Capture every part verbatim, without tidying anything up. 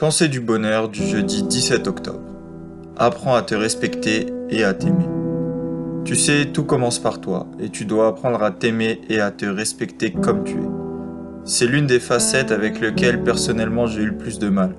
Pensée du bonheur du jeudi dix-sept octobre. Apprends à te respecter et à t'aimer. Tu sais, tout commence par toi et tu dois apprendre à t'aimer et à te respecter comme tu es. C'est l'une des facettes avec lesquelles personnellement j'ai eu le plus de mal.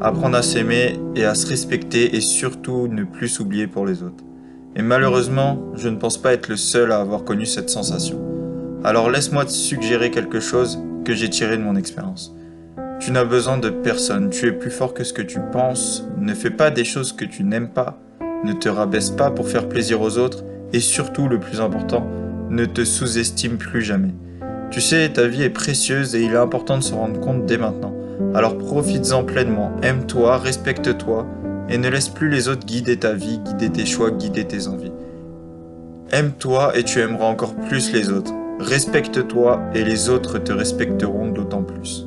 Apprendre à s'aimer et à se respecter et surtout ne plus s'oublier pour les autres. Et malheureusement, je ne pense pas être le seul à avoir connu cette sensation. Alors laisse-moi te suggérer quelque chose que j'ai tiré de mon expérience. Tu n'as besoin de personne, tu es plus fort que ce que tu penses, ne fais pas des choses que tu n'aimes pas, ne te rabaisse pas pour faire plaisir aux autres et surtout, le plus important, ne te sous-estime plus jamais. Tu sais, ta vie est précieuse et il est important de s'en rendre compte dès maintenant. Alors profites-en pleinement, aime-toi, respecte-toi et ne laisse plus les autres guider ta vie, guider tes choix, guider tes envies. Aime-toi et tu aimeras encore plus les autres. Respecte-toi et les autres te respecteront d'autant plus.